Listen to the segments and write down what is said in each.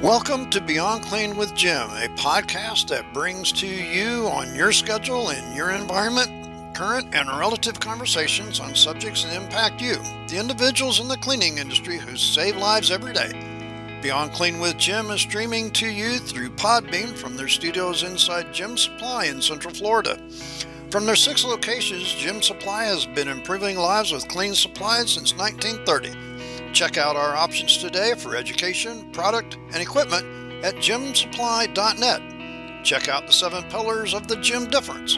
Welcome to Beyond Clean with Gem, a podcast that brings to you on your schedule and your environment, current and relative conversations on subjects that impact you, the individuals in the cleaning industry who save lives every day. Beyond Clean with Gem is streaming to you through Podbean from their studios inside Gem Supply in Central Florida. From their 6 locations, Gem Supply has been improving lives with clean supplies since 1930. Check out our options today for education, product, and equipment at gemsupply.net. Check out the 7 pillars of the Gem difference.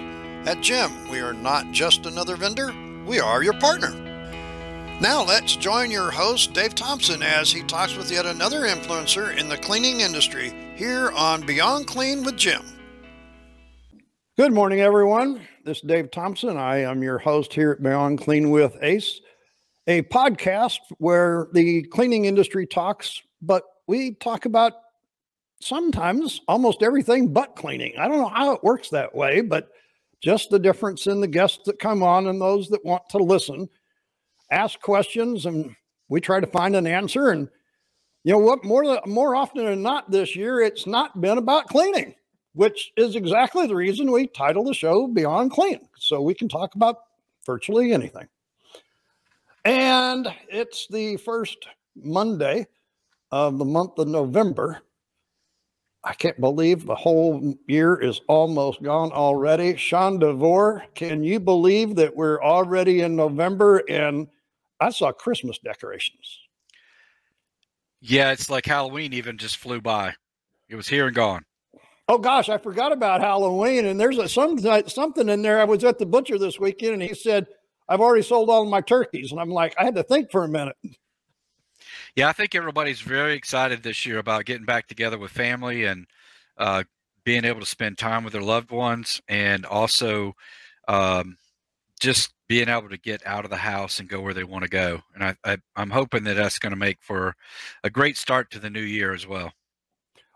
At Gem, we are not just another vendor, we are your partner. Now let's join your host, Dave Thompson, as he talks with yet another influencer in the cleaning industry here on Beyond Clean with Gem. Good morning, everyone. This is Dave Thompson. I am your host here at Beyond Clean with Ace, a podcast where the cleaning industry talks, but we talk about sometimes almost everything but cleaning. I don't know how it works that way, but just the difference in the guests that come on and those that want to listen, ask questions, and we try to find an answer. And you know what? More often than not this year, it's not been about cleaning, which is exactly the reason we title the show Beyond Clean, so we can talk about virtually anything. And it's the first Monday of the month of November. I can't believe the whole year is almost gone already. Sean DeVore, can you believe that we're already in November? And I saw Christmas decorations. Yeah, it's like Halloween even just flew by. It was here and gone. Oh, gosh, I forgot about Halloween. And there's something in there. I was at the butcher this weekend, and he said, I've already sold all of my turkeys. And I'm like, I had to think for a minute. Yeah, I think everybody's very excited this year about getting back together with family and being able to spend time with their loved ones, and also just being able to get out of the house and go where they want to go. And I'm hoping that that's going to make for a great start to the new year as well.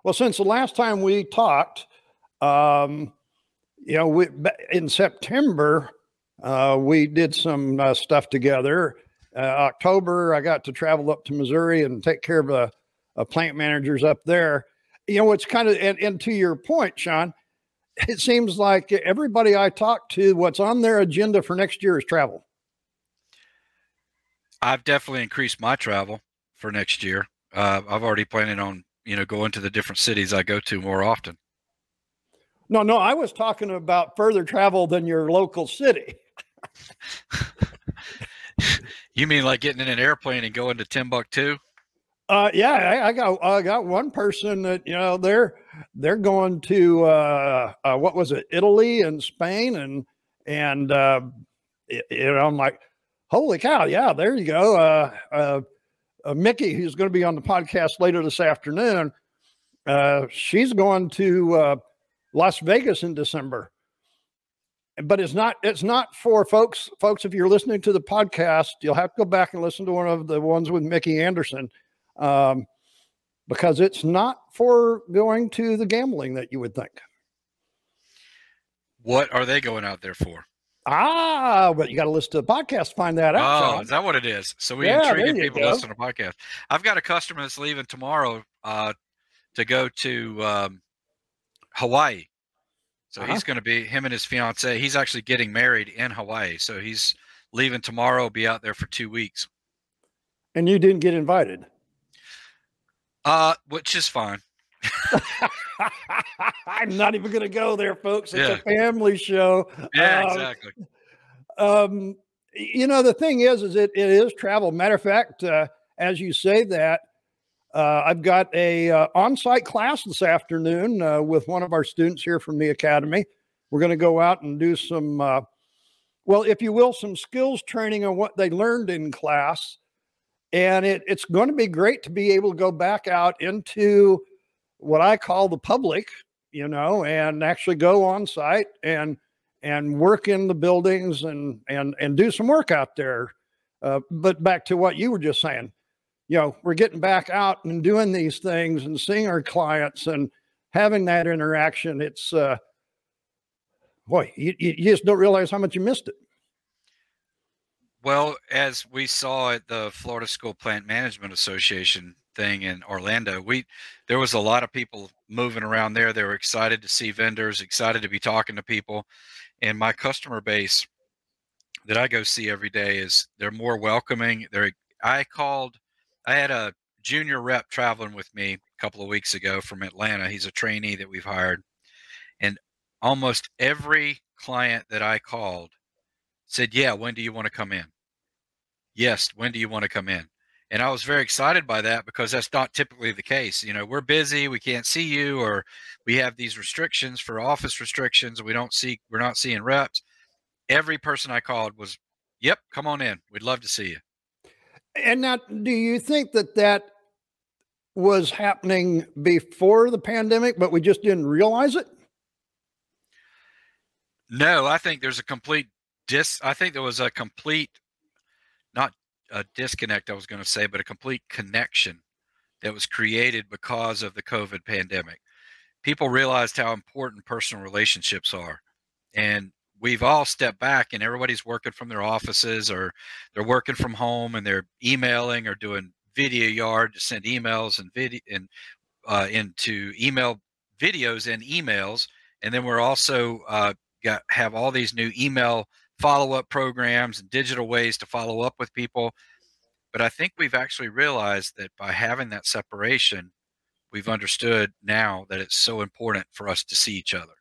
Well, since the last time we talked, in September, we did some stuff together. October, I got to travel up to Missouri and take care of plant managers up there. You know, it's kind of, and to your point, Sean, it seems like everybody I talk to, what's on their agenda for next year is travel. I've definitely increased my travel for next year. I've already planning on, going to the different cities I go to more often. No, I was talking about further travel than your local city. You mean like getting in an airplane and going to Timbuktu? I got one person that, they're going to Italy and Spain, and I'm like, holy cow, yeah, there you go. Mickey, who's going to be on the podcast later this afternoon, she's going to Las Vegas in December. But it's not for folks, if you're listening to the podcast, you'll have to go back and listen to one of the ones with Mickey Anderson, because it's not for going to the gambling that you would think. What are they going out there for? But you got to listen to the podcast to find that out. Oh, Sean, is that what it is? So we intrigued people to listen to the podcast. I've got a customer that's leaving tomorrow to go to Hawaii. So he's going to be, him and his fiance, he's actually getting married in Hawaii. So he's leaving tomorrow, be out there for 2 weeks. And you didn't get invited? Which is fine. I'm not even going to go there, folks. It's a family show. Yeah, exactly. The thing is it is travel. Matter of fact, as you say that, I've got a on-site class this afternoon with one of our students here from the academy. We're going to go out and do some, some skills training on what they learned in class. And it's going to be great to be able to go back out into what I call the public, and actually go on-site and work in the buildings and do some work out there. But back to what you were just saying. We're getting back out and doing these things and seeing our clients and having that interaction. It's, you just don't realize how much you missed it. Well, as we saw at the Florida School Plant Management Association thing in Orlando, there was a lot of people moving around there. They were excited to see vendors, excited to be talking to people. And my customer base that I go see every day is they're more welcoming. I had a junior rep traveling with me a couple of weeks ago from Atlanta. He's a trainee that we've hired. And almost every client that I called said, yeah, when do you want to come in? Yes, when do you want to come in? And I was very excited by that because that's not typically the case. You know, we're busy, we can't see you, or we have these restrictions for office restrictions. We're not seeing reps. Every person I called was, yep, come on in. We'd love to see you. And now, do you think that was happening before the pandemic, but we just didn't realize it? No, I think there's a complete a complete connection that was created because of the COVID pandemic. People realized how important personal relationships are. And we've all stepped back and everybody's working from their offices or they're working from home and they're emailing or doing video yard to send emails and into email videos and emails. And then we're also have all these new email follow-up programs and digital ways to follow up with people. But I think we've actually realized that by having that separation, we've understood now that it's so important for us to see each other.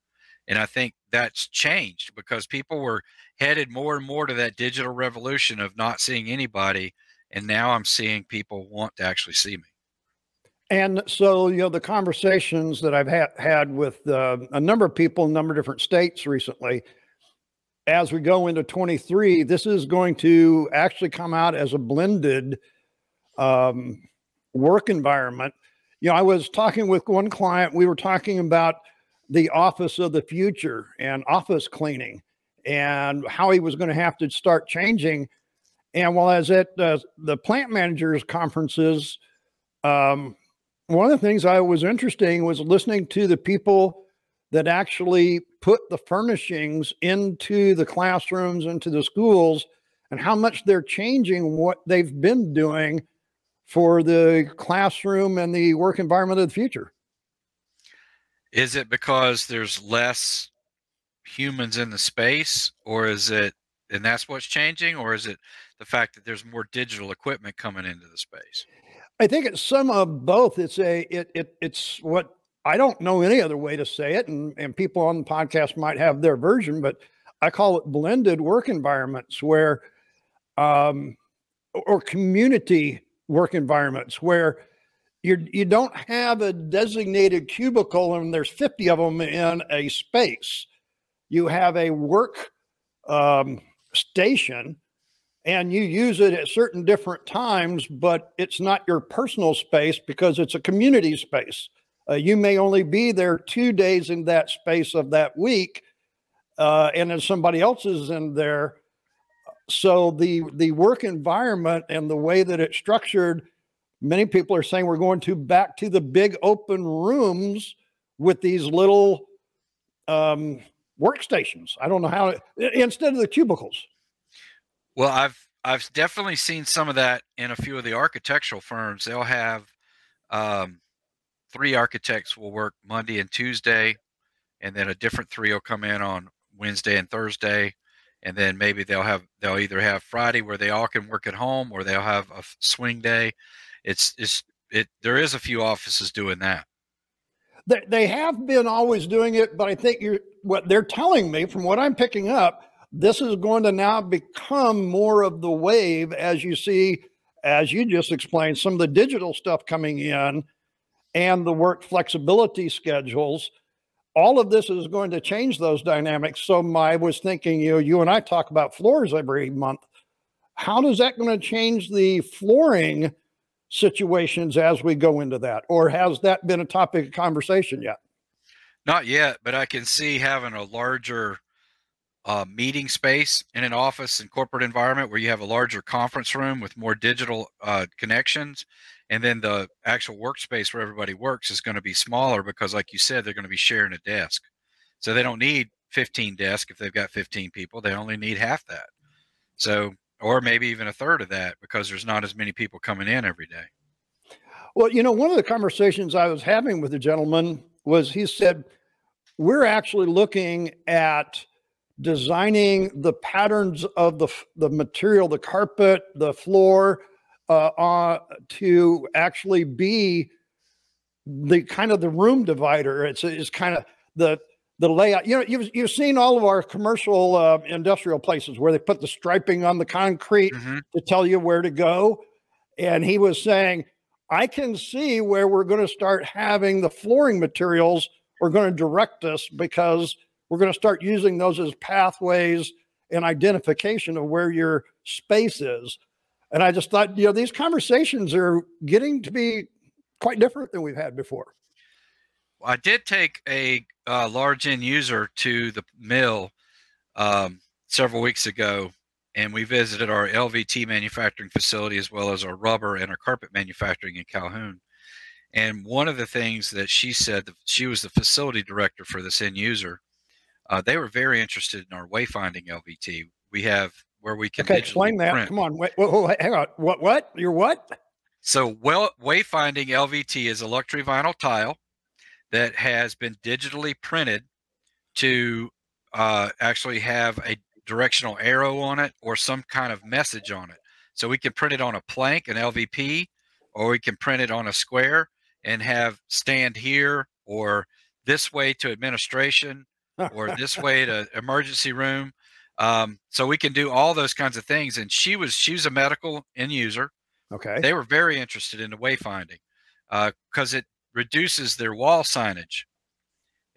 And I think that's changed because people were headed more and more to that digital revolution of not seeing anybody. And now I'm seeing people want to actually see me. And so, you know, the conversations that I've had with a number of people in a number of different states recently, as we go into 23, this is going to actually come out as a blended work environment. You know, I was talking with one client, we were talking about the office of the future and office cleaning and how he was going to have to start changing. And while I was at the plant managers conferences, one of the things I was interesting was listening to the people that actually put the furnishings into the classrooms, into the schools, and how much they're changing what they've been doing for the classroom and the work environment of the future. Is it because there's less humans in the space, or is it, and that's what's changing, or is it the fact that there's more digital equipment coming into the space? I think it's some of both. It's what, I don't know any other way to say it, and people on the podcast might have their version, but I call it blended work environments where, or community work environments where, you don't have a designated cubicle and there's 50 of them in a space. You have a work station and you use it at certain different times, but it's not your personal space because it's a community space. You may only be there 2 days in that space of that week, and then somebody else is in there. So the work environment and the way that it's structured, many people are saying we're going to back to the big open rooms with these little workstations. I don't know how, instead of the cubicles. Well, I've definitely seen some of that in a few of the architectural firms. They'll have three architects will work Monday and Tuesday, and then a different three will come in on Wednesday and Thursday. And then maybe they'll either have Friday where they all can work at home, or they'll have a swing day. There is a few offices doing that. They have been always doing it, but I think what they're telling me from what I'm picking up, this is going to now become more of the wave as you see, as you just explained, some of the digital stuff coming in and the work flexibility schedules. All of this is going to change those dynamics. So I was thinking, you and I talk about floors every month. How is that going to change the flooring situations as we go into that, or has that been a topic of conversation yet? Not yet, but I can see having a larger meeting space in an office and corporate environment where you have a larger conference room with more digital connections, and then the actual workspace where everybody works is going to be smaller because, like you said, they're going to be sharing a desk. So they don't need 15 desks if they've got 15 people. They only need half that. So or maybe even a third of that, because there's not as many people coming in every day. Well, you know, one of the conversations I was having with the gentleman was, he said, we're actually looking at designing the patterns of the material, the carpet, the floor, to actually be the kind of the room divider. It's kind of the layout. You know, you've seen all of our commercial industrial places where they put the striping on the concrete to tell you where to go. And he was saying, I can see where we're going to start having the flooring materials are going to direct us, because we're going to start using those as pathways and identification of where your space is. And I just thought, you know, these conversations are getting to be quite different than we've had before. I did take a large end user to the mill several weeks ago, and we visited our LVT manufacturing facility as well as our rubber and our carpet manufacturing in Calhoun. And one of the things that she said, she was the facility director for this end user. They were very interested in our wayfinding LVT. We have where we can. Okay, explain that. Print. Come on. Wait, whoa, hang on. What? Your what? So, wayfinding LVT is a luxury vinyl tile that has been digitally printed to actually have a directional arrow on it or some kind of message on it. So we can print it on a plank, an LVP, or we can print it on a square and have stand here, or this way to administration, or this way to emergency room. So we can do all those kinds of things. And she was a medical end user. Okay. They were very interested in the wayfinding because it reduces their wall signage.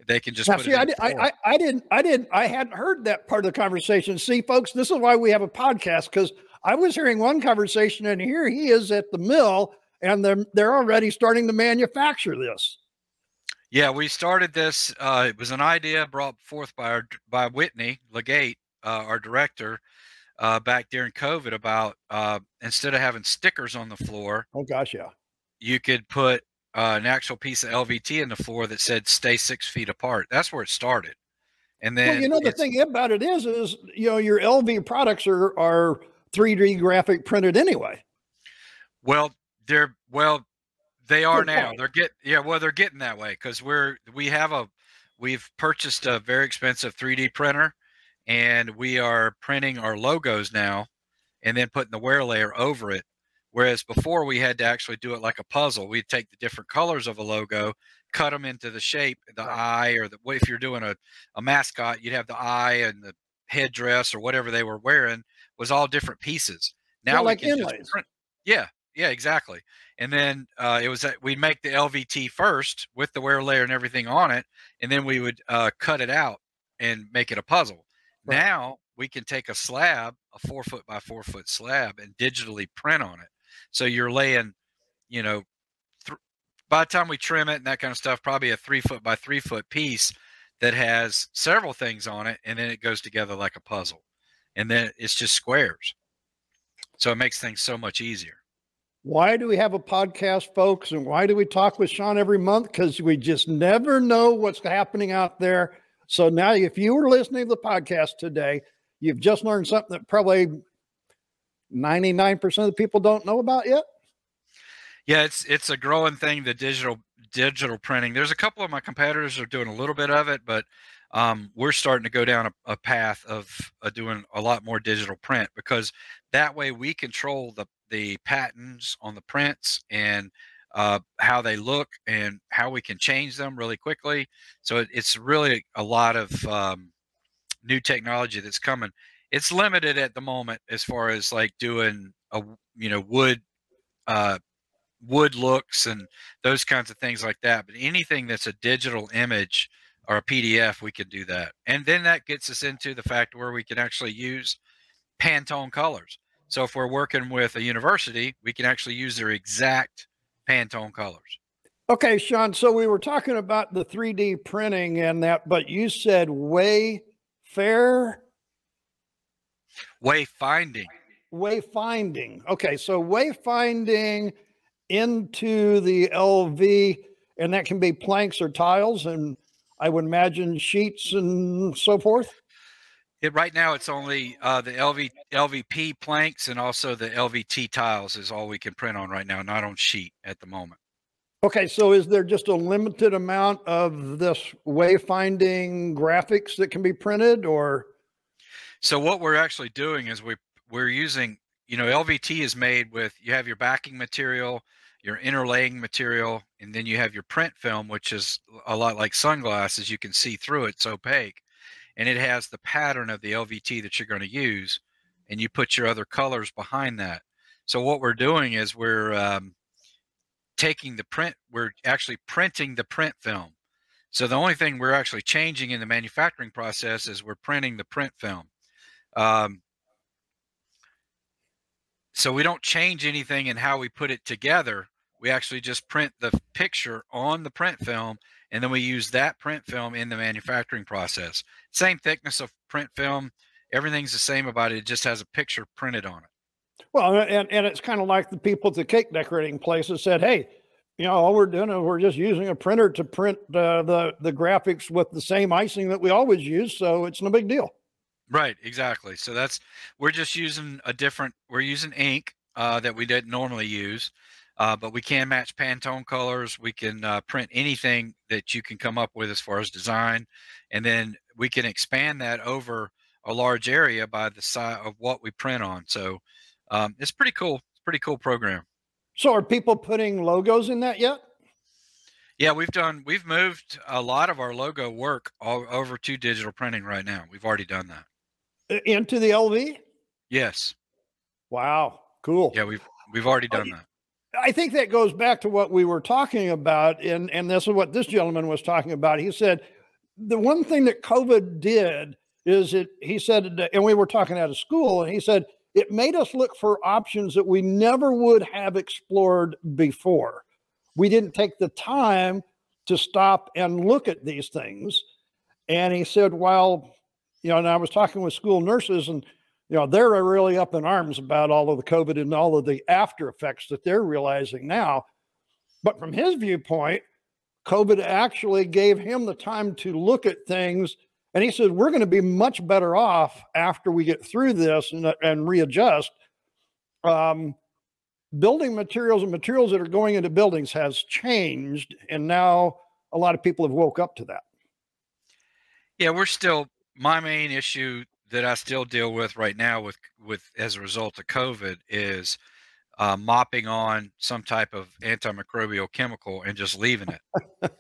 They can just now, put see, it in I hadn't heard that part of the conversation. See, folks, this is why we have a podcast, because I was hearing one conversation, and here he is at the mill, and they're already starting to manufacture this. Yeah, we started this. It was an idea brought forth by Whitney Legate, our director, back during COVID about instead of having stickers on the floor. Oh, gosh, yeah. You could put an actual piece of LVT in the floor that said stay 6 feet apart. That's where it started. And then, well, you know, the thing about it is, you know, your LV products are 3D graphic printed anyway. Well, they are now. They're they're getting that way, because we've purchased a very expensive 3D printer, and we are printing our logos now and then putting the wear layer over it. Whereas before, we had to actually do it like a puzzle. We'd take the different colors of a logo, cut them into the shape, the eye, or if you're doing a mascot, you'd have the eye and the headdress or whatever they were wearing was all different pieces. Now we can inlays. Just print. Yeah, exactly. And then it was that we'd make the LVT first with the wear layer and everything on it, and then we would cut it out and make it a puzzle. Right. Now we can take a slab, a 4-foot by 4-foot slab, and digitally print on it. So you're laying, you know, by the time we trim it and that kind of stuff, probably a 3-foot by 3-foot piece that has several things on it. And then it goes together like a puzzle, and then it's just squares. So it makes things so much easier. Why do we have a podcast, folks? And why do we talk with Sean every month? Because we just never know what's happening out there. So now if you were listening to the podcast today, you've just learned something that probably 99% of the people don't know about yet. Yeah, it's a growing thing, the digital printing. There's a couple of my competitors are doing a little bit of it, but we're starting to go down a path of doing a lot more digital print, because that way we control the patterns on the prints and how they look and how we can change them really quickly. So it's really a lot of new technology that's coming. It's limited at the moment as far as like doing wood looks and those kinds of things like that. But anything that's a digital image or a PDF, we can do that. And then that gets us into the fact where we can actually use Pantone colors. So if we're working with a university, we can actually use their exact Pantone colors. Okay, Sean. So we were talking about the 3D printing and that, but you said wayfinding. Okay, so wayfinding into the LV, and that can be planks or tiles, and I would imagine sheets and so forth. Right now, it's only the LVP planks and also the LVT tiles is all we can print on right now, not on sheet at the moment. Okay, so is there just a limited amount of this wayfinding graphics that can be printed, or? So what we're actually doing is we're using, you know, LVT is made with, you have your backing material, your interlaying material, and then you have your print film, which is a lot like sunglasses. You can see through it, it's opaque. And it has the pattern of the LVT that you're going to use, and you put your other colors behind that. So what we're doing is we're actually printing the print film. So the only thing we're actually changing in the manufacturing process is we're printing the print film. So we don't change anything in how we put it together. We actually just print the picture on the print film, and then we use that print film in the manufacturing process. Same thickness of print film. Everything's the same about it. It just has a picture printed on it. Well, and it's kind of like the people at the cake decorating places said, hey, you know, all we're doing is we're just using a printer to print the graphics with the same icing that we always use, so it's no big deal. Right, exactly. So that's, we're just using a different, we're using ink that we didn't normally use. But we can match Pantone colors. We can print anything that you can come up with as far as design. And then we can expand that over a large area by the size of what we print on. So it's pretty cool. It's a pretty cool program. So are people putting logos in that yet? Yeah, we've moved a lot of our logo work all over to digital printing right now. We've already done that. Into the LV? Yes. Wow. Cool. Yeah, we've already done that. I think that goes back to what we were talking about, and this is what this gentleman was talking about. He said, the one thing that COVID did is he said, and we were talking out of school, and he said, it made us look for options that we never would have explored before. We didn't take the time to stop and look at these things. And he said, well, you know, and I was talking with school nurses, and you know, they're really up in arms about all of the COVID and all of the after effects that they're realizing now. But from his viewpoint, COVID actually gave him the time to look at things. And he said, we're going to be much better off after we get through this and readjust. Building materials and materials that are going into buildings has changed. And now a lot of people have woke up to that. Yeah, we're still, my main issue that I still deal with right now with as a result of COVID is mopping on some type of antimicrobial chemical and just leaving it.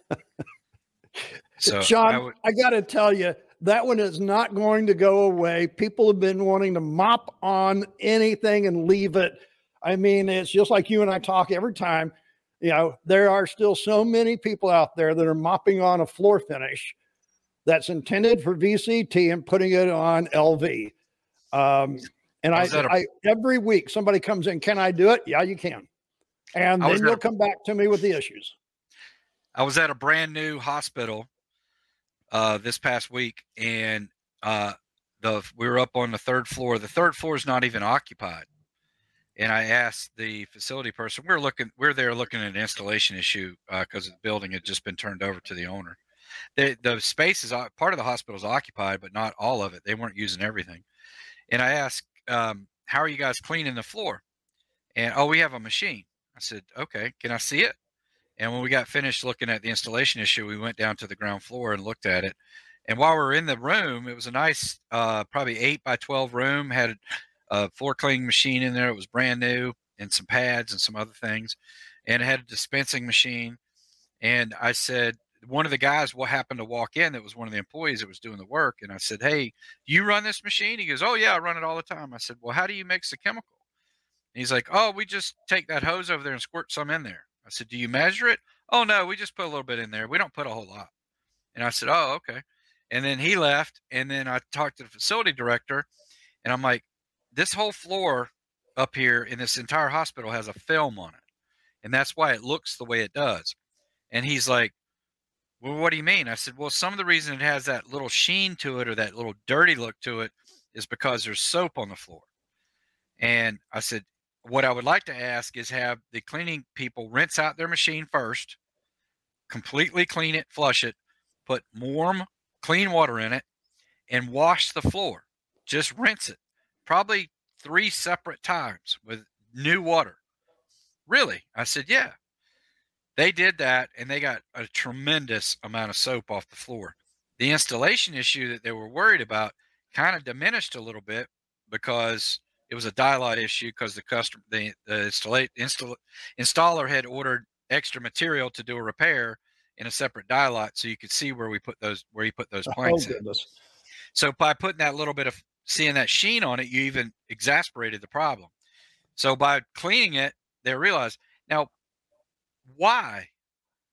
So Sean, I got to tell you, that one is not going to go away. People have been wanting to mop on anything and leave it. I mean, it's just like you and I talk every time. You know, there are still so many people out there that are mopping on a floor finish that's intended for VCT and putting it on LV. And every week somebody comes in, can I do it? Yeah, you can. And then you'll come back to me with the issues. I was at a brand new hospital this past week, and we were up on the third floor. The third floor is not even occupied. And I asked the facility person, we're there looking at an installation issue because the building had just been turned over to the owner. The space is part of the hospital is occupied, but not all of it. They weren't using everything. And I asked, how are you guys cleaning the floor? And, oh, we have a machine. I said, okay, can I see it? And when we got finished looking at the installation issue, we went down to the ground floor and looked at it. And while we were in the room, it was a nice, probably 8 by 12 room, had a floor cleaning machine in there. It was brand new, and some pads and some other things. And it had a dispensing machine. And I said, one of the guys happened to walk in that was one of the employees that was doing the work. And I said, hey, you run this machine? He goes, oh, yeah, I run it all the time. I said, well, how do you mix the chemical? And he's like, oh, we just take that hose over there and squirt some in there. I said, do you measure it? Oh, no, we just put a little bit in there. We don't put a whole lot. And I said, oh, okay. And then he left. And then I talked to the facility director. And I'm like, this whole floor up here in this entire hospital has a film on it. And that's why it looks the way it does. And he's like, well, what do you mean? I said, well, some of the reason it has that little sheen to it or that little dirty look to it is because there's soap on the floor. And I said, what I would like to ask is have the cleaning people rinse out their machine first, completely clean it, flush it, put warm, clean water in it, and wash the floor. just rinse it probably 3 separate times with new water. Really? I said, yeah. They did that, and they got a tremendous amount of soap off the floor. The installation issue that they were worried about kind of diminished a little bit because it was a dialogue issue because the customer, the installer had ordered extra material to do a repair in a separate die lot, so you could see where we put those, where you put those planks in. So by putting that little bit of seeing that sheen on it, you even exacerbated the problem. So by cleaning it, they realized. Now, why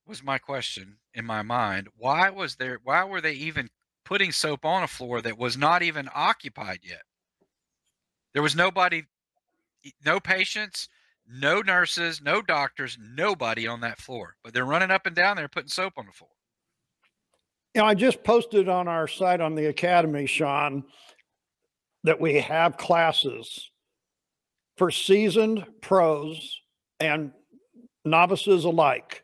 was my question in my mind? Why was there? Why were they even putting soap on a floor that was not even occupied yet? There was nobody, no patients, no nurses, no doctors, nobody on that floor. But they're running up and down there putting soap on the floor. You know, I just posted on our site on the Academy, Sean, that we have classes for seasoned pros and novices alike,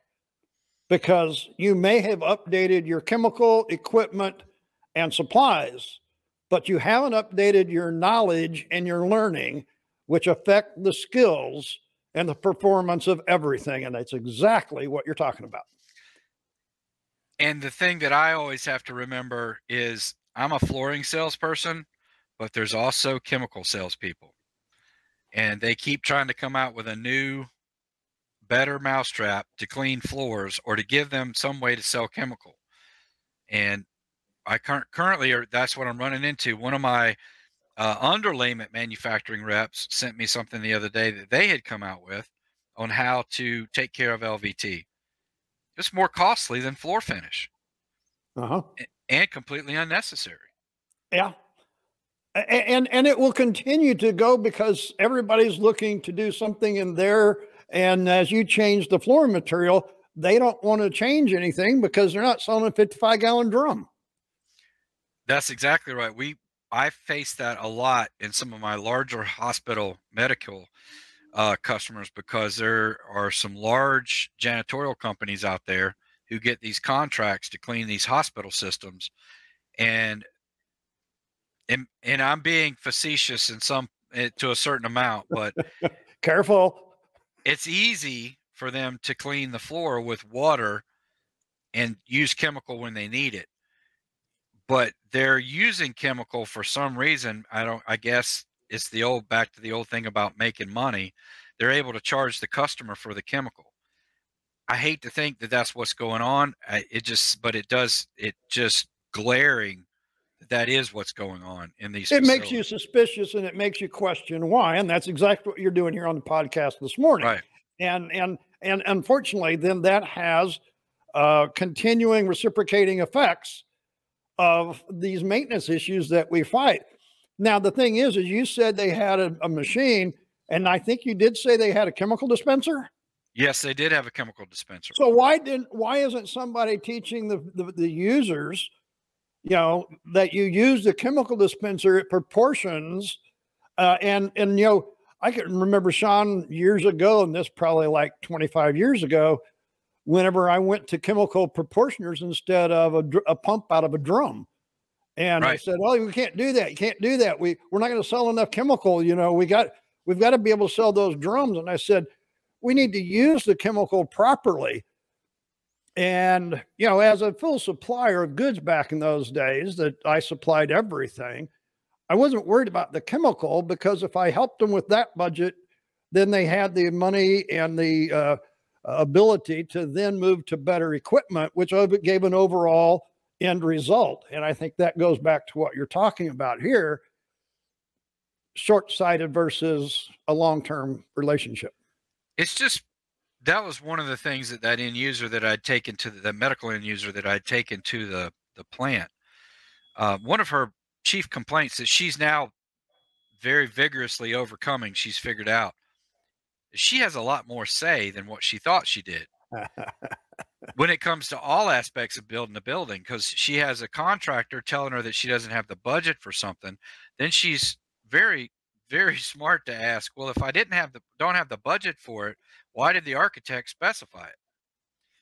because you may have updated your chemical equipment and supplies, but you haven't updated your knowledge and your learning, which affect the skills and the performance of everything. And that's exactly what you're talking about. And the thing that I always have to remember is I'm a flooring salesperson, but there's also chemical salespeople. And they keep trying to come out with a new, better mousetrap to clean floors or to give them some way to sell chemical. And I currently, or that's what I'm running into. One of my underlayment manufacturing reps sent me something the other day that they had come out with on how to take care of LVT. It's more costly than floor finish, and completely unnecessary. Yeah, and it will continue to go because everybody's looking to do something in there. And as you change the flooring material, they don't want to change anything because they're not selling a 55-gallon drum. That's exactly right. I face that a lot in some of my larger hospital medical customers, because there are some large janitorial companies out there who get these contracts to clean these hospital systems. And I'm being facetious in some, to a certain amount, but careful. It's easy for them to clean the floor with water and use chemical when they need it. But they're using chemical for some reason. I guess it's the old, back to the old thing about making money. They're able to charge the customer for the chemical. I hate to think that that's what's going on. It just glaring that is what's going on in these. It makes you suspicious and it makes you question why. And that's exactly what you're doing here on the podcast this morning. Right. And unfortunately, then that has continuing reciprocating effects of these maintenance issues that we fight. Now, the thing is you said they had a machine, and I think you did say they had a chemical dispenser. Yes, they did have a chemical dispenser. So why isn't somebody teaching the users, you know, that you use the chemical dispenser at proportions? And you know, I can remember, Sean, years ago, and this probably like 25 years ago, whenever I went to chemical proportioners instead of a pump out of a drum. And right. I said, oh, you can't do that. You can't do that. We're not going to sell enough chemical. You know, we've got to be able to sell those drums. And I said, we need to use the chemical properly. And, you know, as a full supplier of goods back in those days that I supplied everything, I wasn't worried about the chemical, because if I helped them with that budget, then they had the money and the, ability to then move to better equipment, which gave an overall end result. And I think that goes back to what you're talking about here, short-sighted versus a long-term relationship. It's just, that was one of the things that end user that I'd taken to the medical end user that I'd taken to the plant. One of her chief complaints that she's now very vigorously overcoming, she's figured out, she has a lot more say than what she thought she did when it comes to all aspects of building a building, because she has a contractor telling her that she doesn't have the budget for something. Then she's very, very smart to ask, well, if I don't have the budget for it, why did the architect specify it?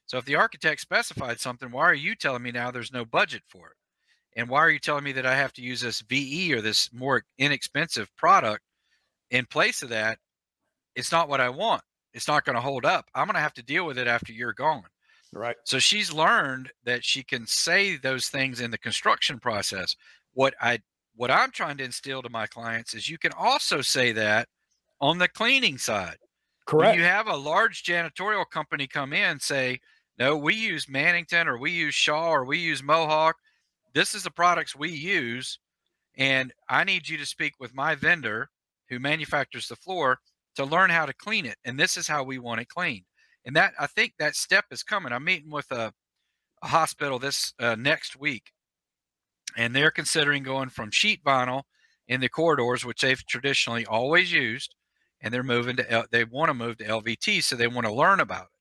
So if the architect specified something, why are you telling me now there's no budget for it? And why are you telling me that I have to use this VE or this more inexpensive product in place of that? It's not what I want. It's not going to hold up. I'm going to have to deal with it after you're gone. Right. So she's learned that she can say those things in the construction process. What I'm trying to instill to my clients is you can also say that on the cleaning side. Correct. When you have a large janitorial company come in and say, no, we use Mannington or we use Shaw or we use Mohawk. This is the products we use. And I need you to speak with my vendor who manufactures the floor to learn how to clean it. And this is how we want it cleaned. And that, I think that step is coming. I'm meeting with a hospital this next week, and they're considering going from sheet vinyl in the corridors, which they've traditionally always used, and they're moving to, they want to move to LVT. So they want to learn about it.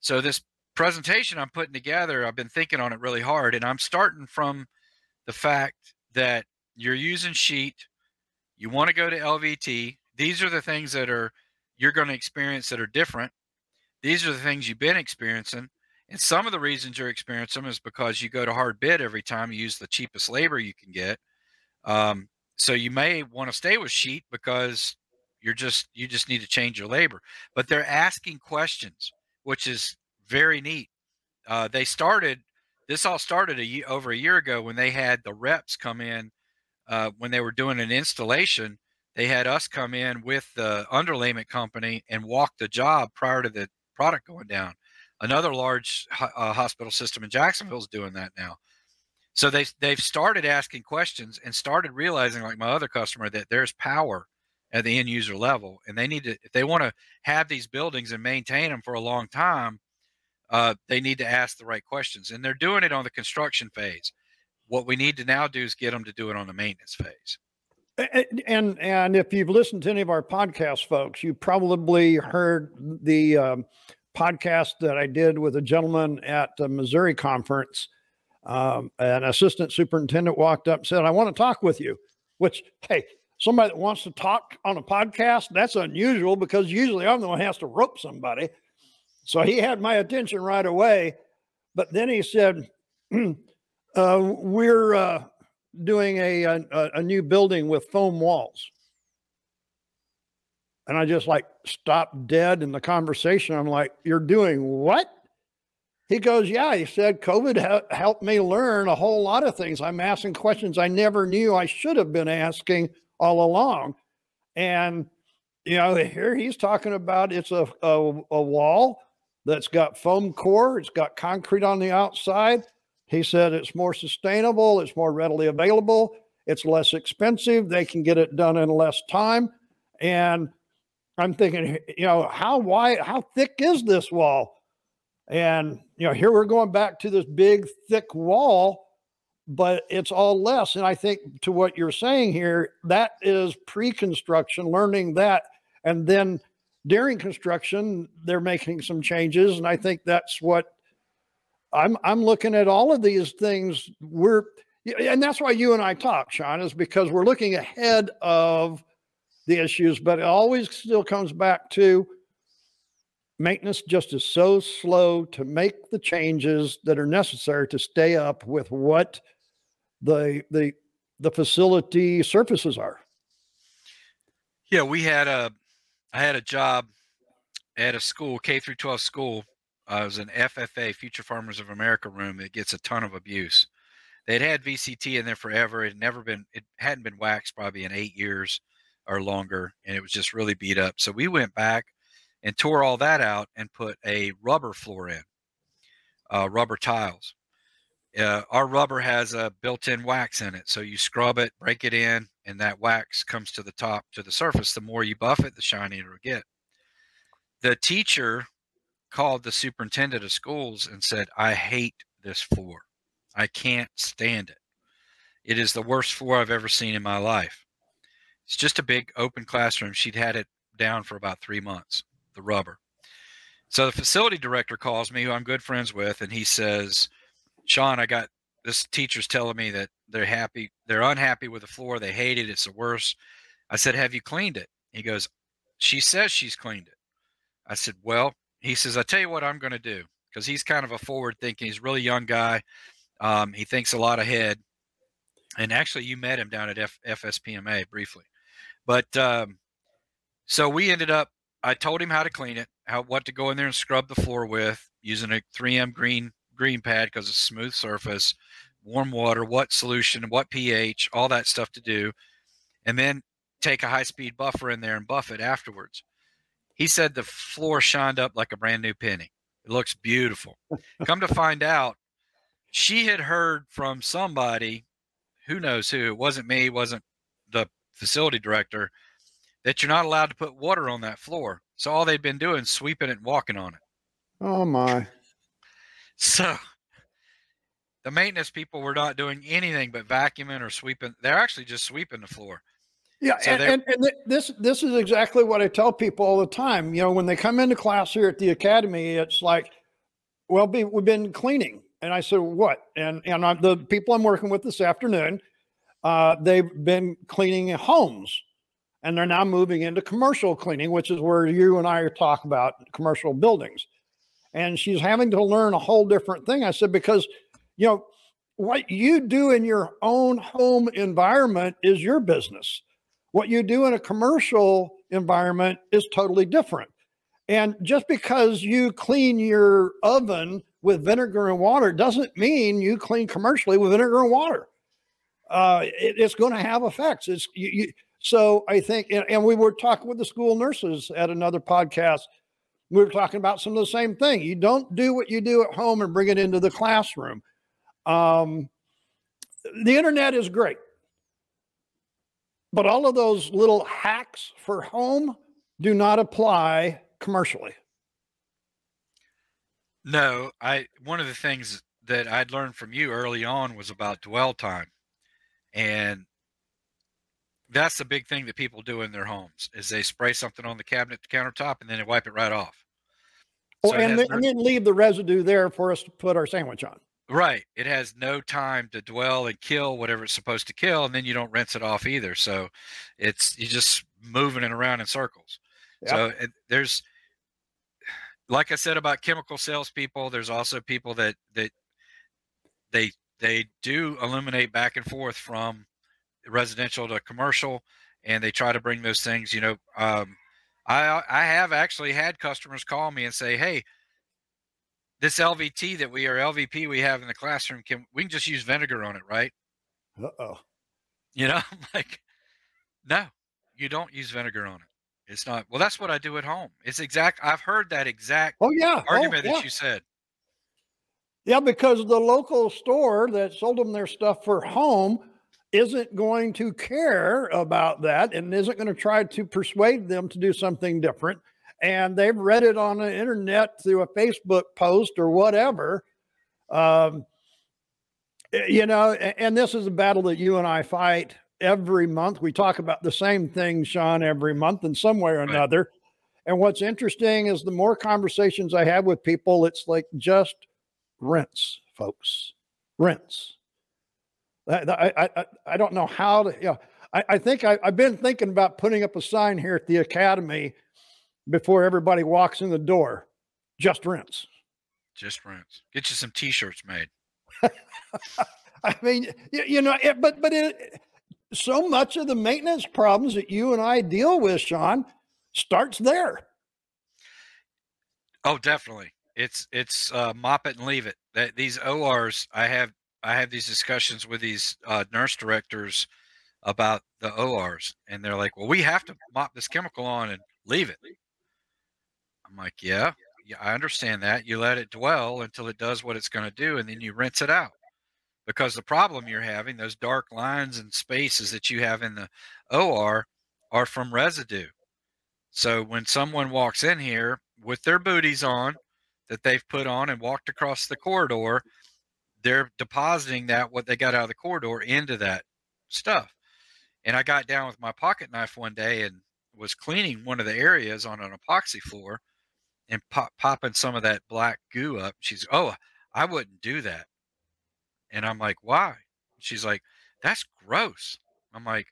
So this presentation I'm putting together, I've been thinking on it really hard, and I'm starting from the fact that you're using sheet, you want to go to LVT. These are the things that are, you're going to experience that are different. These are the things you've been experiencing. And some of the reasons you're experiencing them is because you go to hard bid every time, you use the cheapest labor you can get. So you may want to stay with sheet because you just need to change your labor, but they're asking questions, which is very neat. This all started over a year ago when they had the reps come in, when they were doing an installation. They had us come in with the underlayment company and walk the job prior to the product going down. Another large hospital system in Jacksonville is doing that now. So they've started asking questions and started realizing, like my other customer, that there's power at the end user level. And they need to, if they want to have these buildings and maintain them for a long time, they need to ask the right questions. And they're doing it on the construction phase. What we need to now do is get them to do it on the maintenance phase. And if you've listened to any of our podcast, folks, you probably heard the podcast that I did with a gentleman at the Missouri conference. An assistant superintendent walked up and said, I want to talk with you, which, hey, somebody that wants to talk on a podcast, that's unusual because usually I'm the one who has to rope somebody. So he had my attention right away. But then he said, we're... doing a new building with foam walls. And I just like stopped dead in the conversation. I'm like, you're doing what? He goes, yeah. He said, COVID helped me learn a whole lot of things. I'm asking questions I never knew I should have been asking all along. And, you know, here he's talking about it's a wall that's got foam core. It's got concrete on the outside. He said it's more sustainable, it's more readily available, it's less expensive, they can get it done in less time. And I'm thinking, you know, how wide, how thick is this wall? And, you know, here we're going back to this big, thick wall, but it's all less. And I think to what you're saying here, that is pre-construction, learning that. And then during construction, they're making some changes. And I think that's what, I'm looking at all of these things. And that's why you and I talk, Sean, is because we're looking ahead of the issues, but it always still comes back to maintenance just is so slow to make the changes that are necessary to stay up with what the facility surfaces are. Yeah, I had a job at a school, K through 12 school. It was an FFA, Future Farmers of America room that gets a ton of abuse. They'd had VCT in there forever. It hadn't been waxed probably in 8 years or longer, and it was just really beat up. So we went back and tore all that out and put a rubber floor in, rubber tiles. Our rubber has a built-in wax in it. So you scrub it, break it in, and that wax comes to the top, to the surface. The more you buff it, the shinier it'll get. The teacher called the superintendent of schools and said, I hate this floor. I can't stand it. It is the worst floor I've ever seen in my life. It's just a big open classroom. She'd had it down for about 3 months, the rubber. So the facility director calls me, who I'm good friends with, and he says, Sean, I got this teacher's telling me that they're unhappy with the floor. They hate it. It's the worst. I said, have you cleaned it? He goes, she says she's cleaned it. I said, well, he says, I tell you what I'm going to do, because he's kind of a forward thinking. He's a really young guy. He thinks a lot ahead. And actually, you met him down at FSPMA briefly. But so we ended up, I told him how to clean it, what to go in there and scrub the floor with, using a 3M green pad because it's a smooth surface, warm water, what solution, what pH, all that stuff to do. And then take a high-speed buffer in there and buff it afterwards. He said the floor shined up like a brand new penny. It looks beautiful. Come to find out, she had heard from somebody, who knows who, it wasn't me, it wasn't the facility director, that you're not allowed to put water on that floor. So all they'd been doing is sweeping it and walking on it. Oh, my. So the maintenance people were not doing anything but vacuuming or sweeping. They're actually just sweeping the floor. Yeah, so and this is exactly what I tell people all the time. You know, when they come into class here at the academy, it's like, well, we've been cleaning. And I said, what? And the people I'm working with this afternoon, they've been cleaning homes. And they're now moving into commercial cleaning, which is where you and I are talking about commercial buildings. And she's having to learn a whole different thing. I said, because, you know, what you do in your own home environment is your business. What you do in a commercial environment is totally different. And just because you clean your oven with vinegar and water doesn't mean you clean commercially with vinegar and water. It's going to have effects. So I think, and we were talking with the school nurses at another podcast. We were talking about some of the same thing. You don't do what you do at home and bring it into the classroom. The internet is great. But all of those little hacks for home do not apply commercially. No, one of the things that I'd learned from you early on was about dwell time. And that's the big thing that people do in their homes is they spray something on the cabinet, the countertop, and then they wipe it right off. Oh, so and then leave the residue there for us to put our sandwich on. Right. It has no time to dwell and kill whatever it's supposed to kill. And then you don't rinse it off either. So you're just moving it around in circles. Yep. So there's, like I said about chemical salespeople, there's also people that they do eliminate back and forth from residential to commercial, and they try to bring those things, you know, I have actually had customers call me and say, hey, this LVT that LVP we have in the classroom, we can just use vinegar on it, right? Uh-oh. You know, I'm like, no, you don't use vinegar on it. It's not. Well, that's what I do at home. I've heard that exact argument that you said. Yeah, because the local store that sold them their stuff for home isn't going to care about that and isn't going to try to persuade them to do something different. And they've read it on the internet through a Facebook post or whatever. You know, and this is a battle that you and I fight every month. We talk about the same thing, Sean, every month in some way or another. And what's interesting is the more conversations I have with people, it's like just rinse, folks, rinse. I don't know how to, you know, I think I've been thinking about putting up a sign here at the academy before everybody walks in the door. Just rinse. Just rinse. Get you some t-shirts made. I mean, you know, but so much of the maintenance problems that you and I deal with, Sean, starts there. Oh, definitely. It's mop it and leave it. These ORs, I have these discussions with these nurse directors about the ORs, and they're like, well, we have to mop this chemical on and leave it. I'm like, yeah, I understand that. You let it dwell until it does what it's going to do, and then you rinse it out. Because the problem you're having, those dark lines and spaces that you have in the OR are from residue. So when someone walks in here with their booties on that they've put on and walked across the corridor, they're depositing that, what they got out of the corridor, into that stuff. And I got down with my pocket knife one day and was cleaning one of the areas on an epoxy floor and popping some of that black goo up. She's, oh, I wouldn't do that. And I'm like, why? She's like, that's gross. I'm like,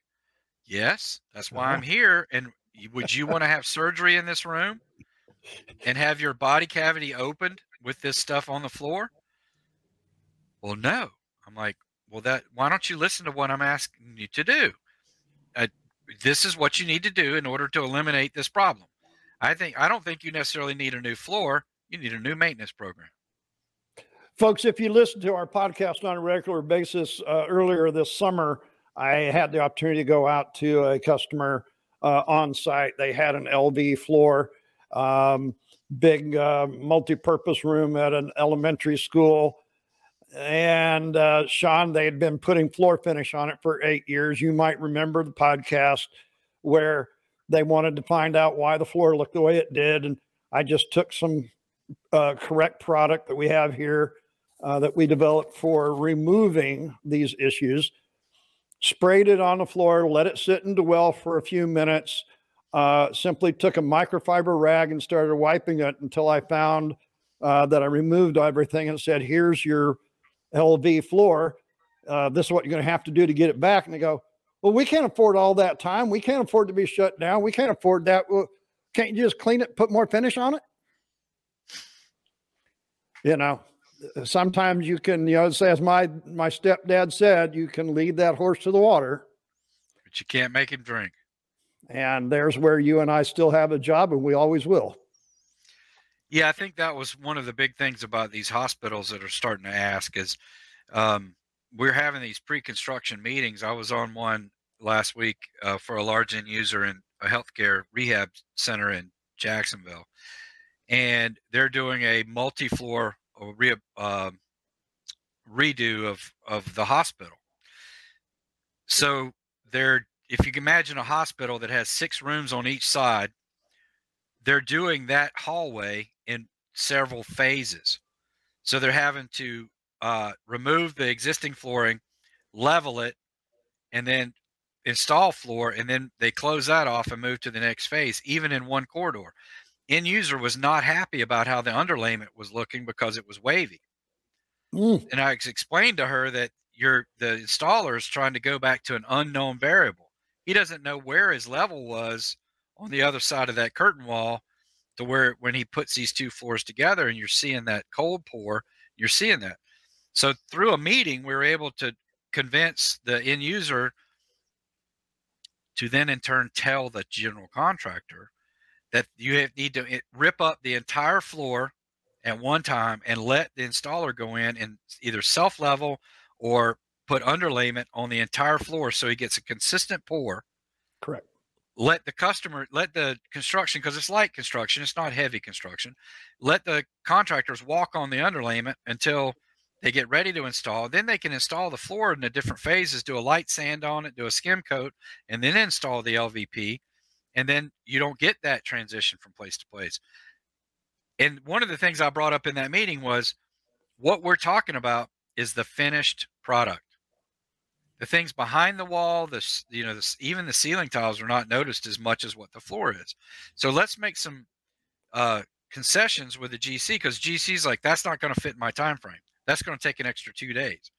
yes, that's why I'm here. And would you want to have surgery in this room and have your body cavity opened with this stuff on the floor? Well, no. I'm like, Well, why don't you listen to what I'm asking you to do? This is what you need to do in order to eliminate this problem. I don't think you necessarily need a new floor. You need a new maintenance program. Folks, if you listen to our podcast on a regular basis, earlier this summer, I had the opportunity to go out to a customer on site. They had an LV floor, big multi-purpose room at an elementary school. And Sean, they had been putting floor finish on it for 8 years. You might remember the podcast where they wanted to find out why the floor looked the way it did. And I just took some correct product that we have here that we developed for removing these issues, sprayed it on the floor, let it sit and dwell for a few minutes, simply took a microfiber rag and started wiping it until I found that I removed everything and said, here's your LV floor. This is what you're going to have to do to get it back. And they go, well, we can't afford all that time. We can't afford to be shut down. We can't afford that. Well, can't you just clean it, put more finish on it? You know, sometimes you can, you know, as my stepdad said, you can lead that horse to the water, but you can't make him drink. And there's where you and I still have a job, and we always will. Yeah, I think that was one of the big things about these hospitals that are starting to ask is, we're having these pre-construction meetings. I was on one last week for a large end user in a healthcare rehab center in Jacksonville, and they're doing a multi-floor redo of the hospital. So if you can imagine a hospital that has 6 rooms on each side, they're doing that hallway in several phases. So they're having to remove the existing flooring, level it, and then install floor, and then they close that off and move to the next phase, even in one corridor. End user was not happy about how the underlayment was looking because it was wavy. Mm. And I explained to her that the installer is trying to go back to an unknown variable. He doesn't know where his level was on the other side of that curtain wall to where when he puts these two floors together, and you're seeing that cold pour, you're seeing that. So through a meeting, we were able to convince the end user to then in turn tell the general contractor that you need to rip up the entire floor at one time and let the installer go in and either self-level or put underlayment on the entire floor so he gets a consistent pour. Correct. Let the customer, let the construction, because it's light construction, it's not heavy construction, let the contractors walk on the underlayment until they get ready to install. Then they can install the floor in the different phases, do a light sand on it, do a skim coat, and then install the LVP. And then you don't get that transition from place to place. And one of the things I brought up in that meeting was what we're talking about is the finished product. The things behind the wall, even the ceiling tiles are not noticed as much as what the floor is. So let's make some concessions with the GC, because GC's like, that's not going to fit my time frame. That's going to take an extra 2 days.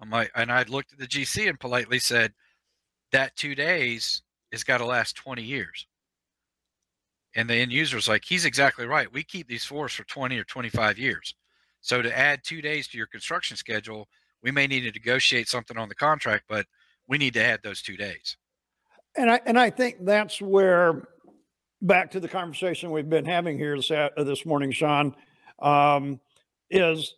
I'm like, and I'd looked at the GC and politely said, that 2 days has got to last 20 years. And the end user's like, he's exactly right. We keep these floors for 20 or 25 years. So to add 2 days to your construction schedule, we may need to negotiate something on the contract, but we need to add those 2 days. And I think that's where, back to the conversation we've been having here this morning, Sean, is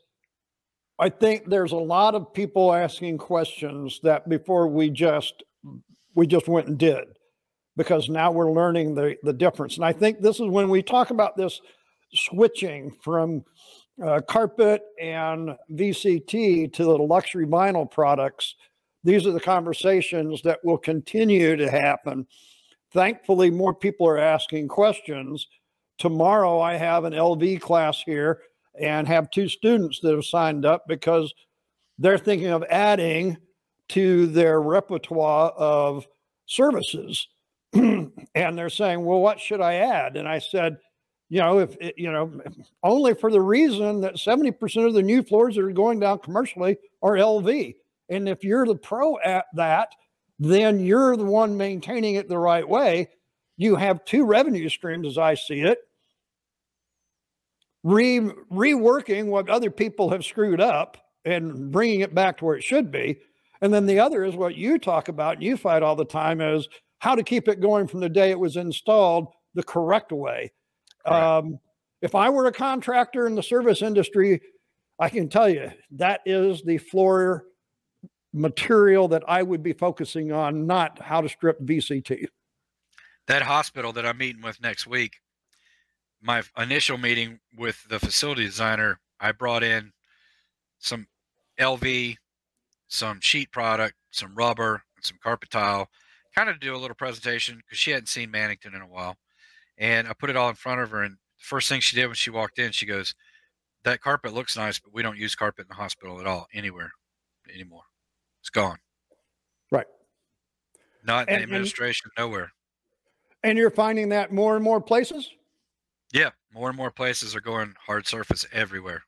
I think there's a lot of people asking questions that before we just went and did, because now we're learning the difference. And I think this is when we talk about this switching from carpet and VCT to the luxury vinyl products. These are the conversations that will continue to happen. Thankfully, more people are asking questions. Tomorrow, I have an LV class here and have 2 students that have signed up because they're thinking of adding to their repertoire of services. And they're saying, well, what should I add? And I said, only for the reason that 70% of the new floors that are going down commercially are LV. And if you're the pro at that, then you're the one maintaining it the right way. You have 2 revenue streams, as I see it. Reworking what other people have screwed up and bringing it back to where it should be. And then the other is what you talk about and you fight all the time is how to keep it going from the day it was installed the correct way. If I were a contractor in the service industry, I can tell you that is the floor material that I would be focusing on, not how to strip VCT. That hospital that I'm meeting with next week, my initial meeting with the facility designer, I brought in some LV, some sheet product, some rubber, and some carpet tile, kind of to do a little presentation because she hadn't seen Mannington in a while. And I put it all in front of her. And the first thing she did when she walked in, she goes, "That carpet looks nice, but we don't use carpet in the hospital at all, anywhere, anymore. It's gone." Right. Not in the administration, nowhere. And you're finding that more and more places? Yeah, more and more places are going hard surface everywhere.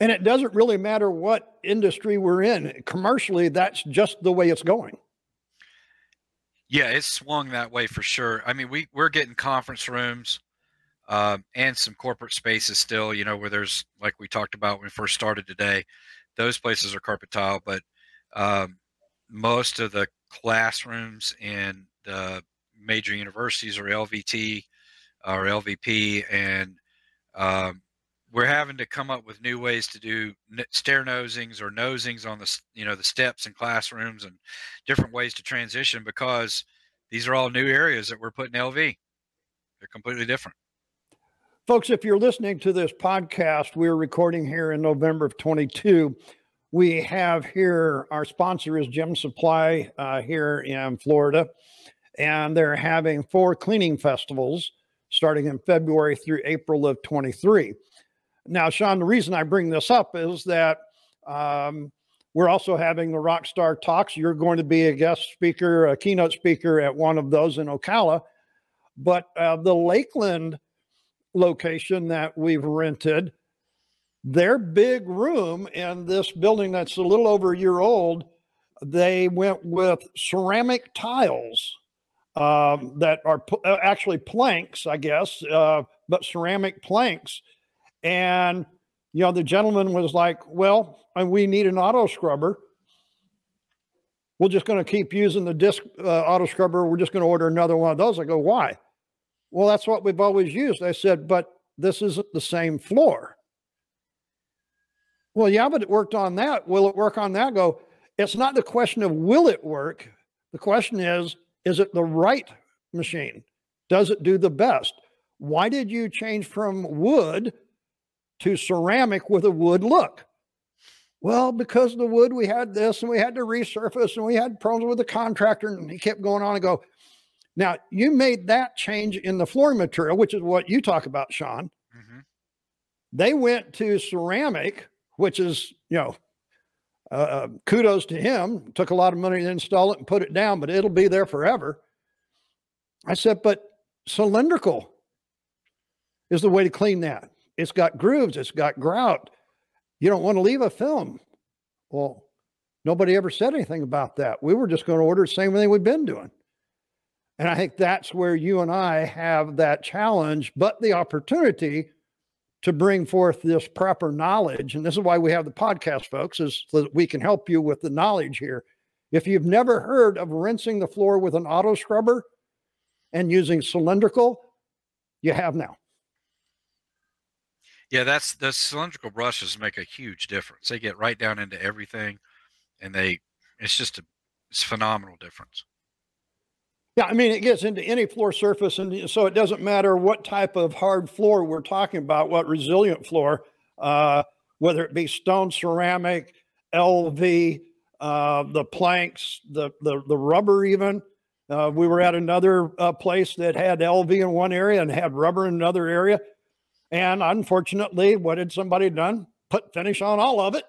And it doesn't really matter what industry we're in. Commercially, that's just the way it's going. Yeah, it's swung that way for sure. I mean, we're getting conference rooms and some corporate spaces still, you know, where there's, like we talked about when we first started today, those places are carpet tile, but most of the classrooms and the major universities are LVT or LVP, and we're having to come up with new ways to do stair nosings or nosings on the, you know, the steps in classrooms and different ways to transition because these are all new areas that we're putting LV. They're completely different. Folks, if you're listening to this podcast, we're recording here in November of 22. We have here, our sponsor is Gem Supply here in Florida, and they're having 4 cleaning festivals starting in February through April of 23. Now, Sean, the reason I bring this up is that we're also having the Rockstar Talks. You're going to be a guest speaker, a keynote speaker at one of those in Ocala. But the Lakeland location that we've rented, their big room in this building that's a little over a year old, they went with ceramic tiles that are actually planks, I guess, but ceramic planks. And, you know, the gentleman was like, "Well, we need an auto scrubber. We're just going to keep using the disc auto scrubber. We're just going to order another one of those." I go, "Why?" "Well, that's what we've always used." I said, "But this isn't the same floor." "Well, yeah, but it worked on that. Will it work on that?" I go, "It's not the question of will it work. The question is it the right machine? Does it do the best? Why did you change from wood to ceramic with a wood look?" "Well, because of the wood, we had this and we had to resurface and we had problems with the contractor," and he kept going on. I go, "Now you made that change in the flooring material," which is what you talk about, Sean. Mm-hmm. They went to ceramic, which is, you know, kudos to him. Took a lot of money to install it and put it down, but it'll be there forever. I said, "But cylindrical is the way to clean that. It's got grooves. It's got grout. You don't want to leave a film." "Well, nobody ever said anything about that. We were just going to order the same thing we've been doing." And I think that's where you and I have that challenge, but the opportunity to bring forth this proper knowledge. And this is why we have the podcast, folks, is so that we can help you with the knowledge here. If you've never heard of rinsing the floor with an auto scrubber and using cylindrical, you have now. Yeah, that's the cylindrical brushes make a huge difference. They get right down into everything, and it's phenomenal difference. Yeah, I mean, it gets into any floor surface, and so it doesn't matter what type of hard floor we're talking about, what resilient floor, whether it be stone, ceramic, LV, the planks, the rubber even. We were at another place that had LV in one area and had rubber in another area. And unfortunately, what had somebody done? Put finish on all of it,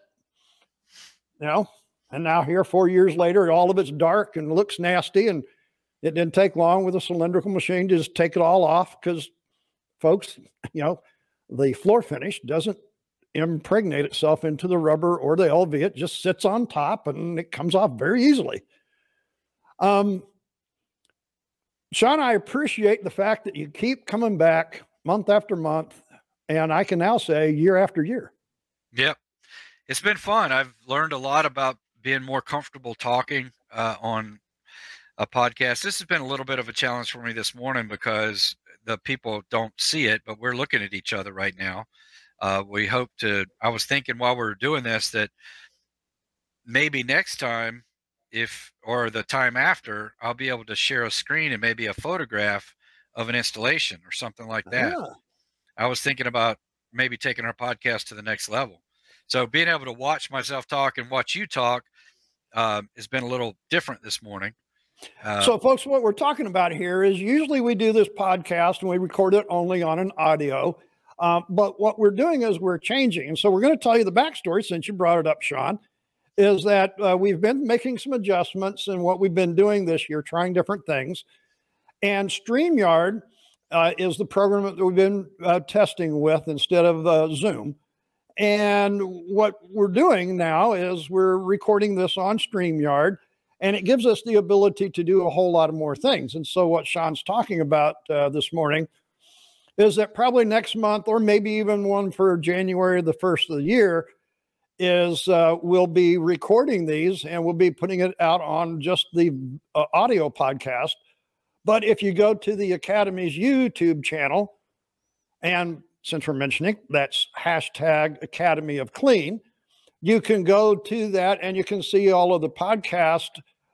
you know, and now here 4 years later, all of it's dark and looks nasty, and it didn't take long with a cylindrical machine to just take it all off because, folks, you know, the floor finish doesn't impregnate itself into the rubber or the LV. It just sits on top and it comes off very easily. Sean, I appreciate the fact that you keep coming back month after month, and I can now say year after year. Yep. it's been fun. I've learned a lot about being more comfortable talking on a podcast. This has been a little bit of a challenge for me this morning because the people don't see it, but we're looking at each other right now. We hope to, I was thinking while we were doing this that maybe next time, if, or the time after, I'll be able to share a screen and maybe a photograph of an installation or something like that. Yeah. I was thinking about maybe taking our podcast to the next level. So being able to watch myself talk and watch you talk has been a little different this morning. So folks, what we're talking about here is usually we do this podcast and we record it only on an audio. But what we're doing is we're changing. And so we're going to tell you the backstory since you brought it up, Sean, is that we've been making some adjustments in what we've been doing this year, trying different things. And StreamYard is the program that we've been testing with instead of Zoom. And what we're doing now is we're recording this on StreamYard, and it gives us the ability to do a whole lot of more things. And so what Sean's talking about this morning is that probably next month, or maybe even one for January the 1st of the year, is we'll be recording these and we'll be putting it out on just the audio podcast. But if you go to the Academy's YouTube channel, and since we're mentioning, that's hashtag Academy of Clean, you can go to that and you can see all of the podcast,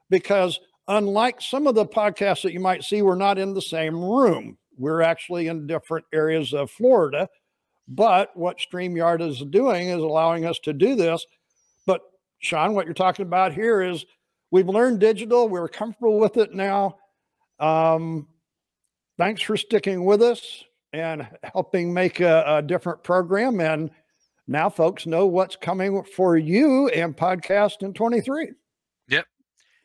because unlike some of the podcasts that you might see, we're not in the same room. We're actually in different areas of Florida, but what StreamYard is doing is allowing us to do this. But Sean, what you're talking about here is we've learned digital. We're comfortable with it now. Thanks for sticking with us and helping make a different program. And now folks know what's coming for you and podcast in 23. Yep.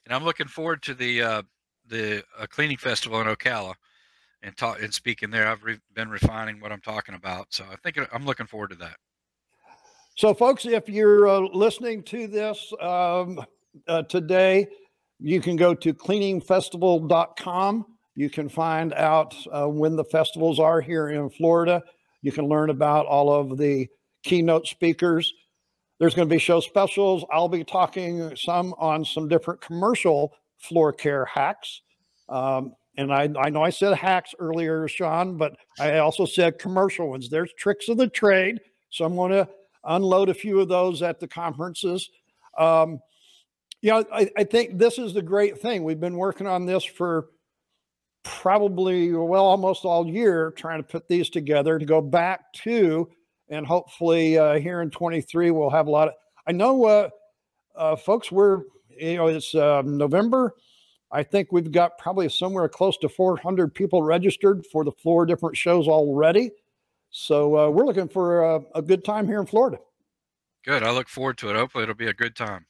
And I'm looking forward to the cleaning festival in Ocala. And talk and speaking there, I've been refining what I'm talking about. So I think I'm looking forward to that. So folks, if you're listening to this today, you can go to cleaningfestival.com. You can find out when the festivals are here in Florida. You can learn about all of the keynote speakers. There's going to be show specials. I'll be talking on some different commercial floor care hacks. And I know I said hacks earlier, Sean, but I also said commercial ones. There's tricks of the trade. So I'm going to unload a few of those at the conferences. I think this is the great thing. We've been working on this for probably, almost all year, trying to put these together to go back to, and hopefully here in 23, we'll have a lot of, I know folks, it's November. I think we've got probably somewhere close to 400 people registered for the four different shows already. So we're looking for a good time here in Florida. Good. I look forward to it. Hopefully it'll be a good time.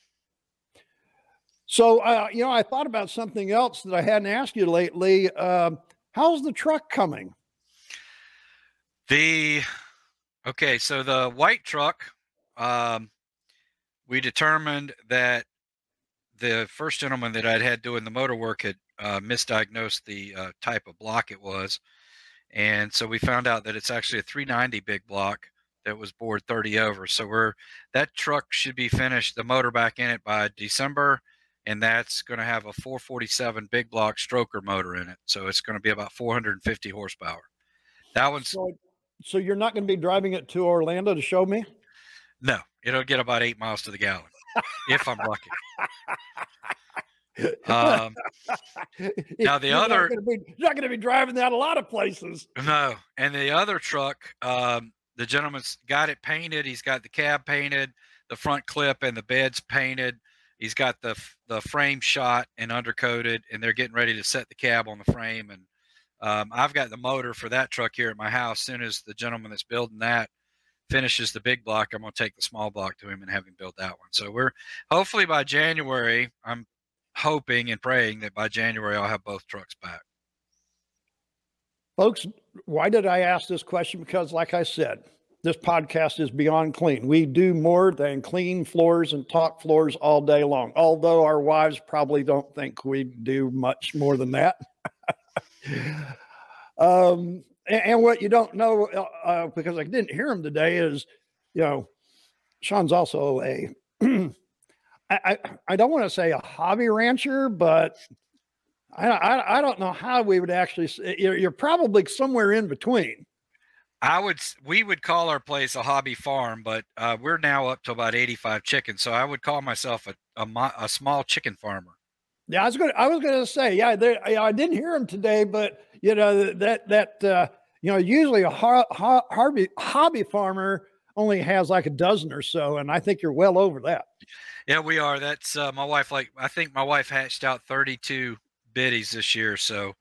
So, I thought about something else that I hadn't asked you lately. How's the truck coming? So the white truck, we determined that the first gentleman that I'd had doing the motor work had misdiagnosed the type of block it was. And so we found out that it's actually a 390 big block that was bored 30 over. So that truck should be finished, the motor back in it, by December. And that's going to have a 447 big block stroker motor in it. So it's going to be about 450 horsepower. That one's. So you're not going to be driving it to Orlando to show me? No, it'll get about 8 miles to the gallon. If I'm lucky. Now the other, you're not going to be driving that a lot of places. No. And the other truck, the gentleman's got it painted. He's got the cab painted, the front clip and the beds painted. He's got the frame shot and undercoated, and they're getting ready to set the cab on the frame. And, I've got the motor for that truck here at my house. As soon as the gentleman that's building that finishes the big block, I'm going to take the small block to him and have him build that one. So we're hopefully by January, I'm hoping and praying that by January, I'll have both trucks back. Folks, why did I ask this question? Because like I said, this podcast is Beyond Clean. We do more than clean floors and talk floors all day long. Although our wives probably don't think we do much more than that. And what you don't know, because I didn't hear him today, is, Sean's also a, I don't want to say a hobby rancher, but I don't know how we would actually, you're probably somewhere in between. We would call our place a hobby farm, but we're now up to about 85 chickens. So I would call myself a small chicken farmer. Yeah, I was going to say, I didn't hear him today, but you know, usually a hobby farmer only has like a dozen or so. And I think you're well over that. Yeah, we are. That's my wife. I think my wife hatched out 32 biddies this year. So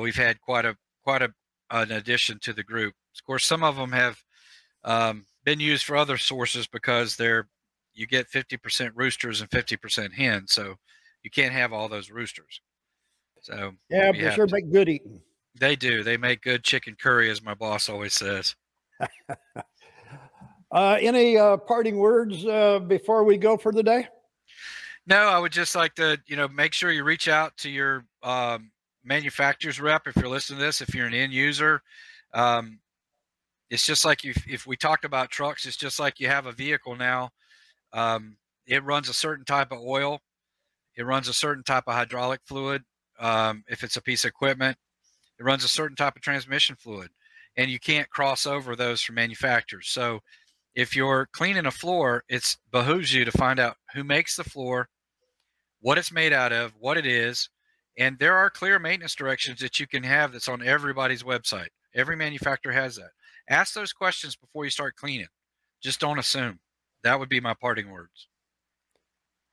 we've had quite an addition to the group. Of course, some of them have been used for other sources because you get 50% roosters and 50% hens. So you can't have all those roosters. So yeah, but sure make good eating. They do. They make good chicken curry, as my boss always says. Any parting words before we go for the day? No, I would just like to, make sure you reach out to your manufacturer's rep if you're listening to this. If you're an end user, it's just like if we talked about trucks, it's just like you have a vehicle now. It runs a certain type of oil. It runs a certain type of hydraulic fluid. If it's a piece of equipment, it runs a certain type of transmission fluid, and you can't cross over those from manufacturers. So if you're cleaning a floor, it behooves you to find out who makes the floor, what it's made out of, what it is. And there are clear maintenance directions that you can have that's on everybody's website. Every manufacturer has that. Ask those questions before you start cleaning. Just don't assume. That would be my parting words.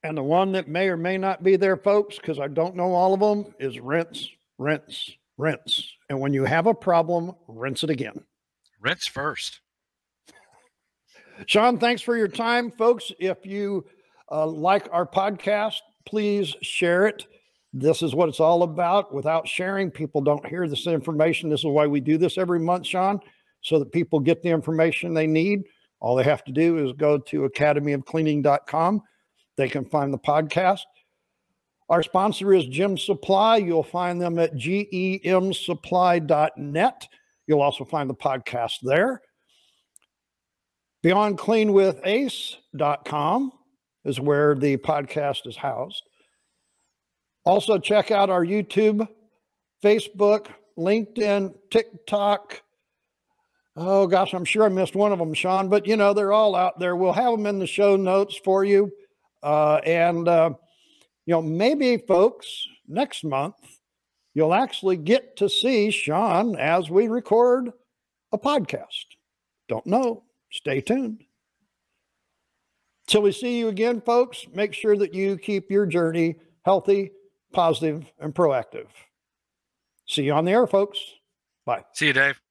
And the one that may or may not be there, folks, because I don't know all of them, is rinse, rinse, rinse. And when you have a problem, rinse it again. Rinse first. Sean, thanks for your time, folks. If you like our podcast, please share it. This is what it's all about. Without sharing, people don't hear this information. This is why we do this every month, Sean, so that people get the information they need. All they have to do is go to academyofcleaning.com. They can find the podcast. Our sponsor is Gem Supply. You'll find them at gemsupply.net. You'll also find the podcast there. BeyondCleanWithAce.com is where the podcast is housed. Also, check out our YouTube, Facebook, LinkedIn, TikTok. Oh, gosh, I'm sure I missed one of them, Sean, but, they're all out there. We'll have them in the show notes for you. Maybe, folks, next month, you'll actually get to see Sean as we record a podcast. Don't know. Stay tuned. Till we see you again, folks, make sure that you keep your journey healthy, positive, and proactive. See you on the air, folks. Bye. See you, Dave.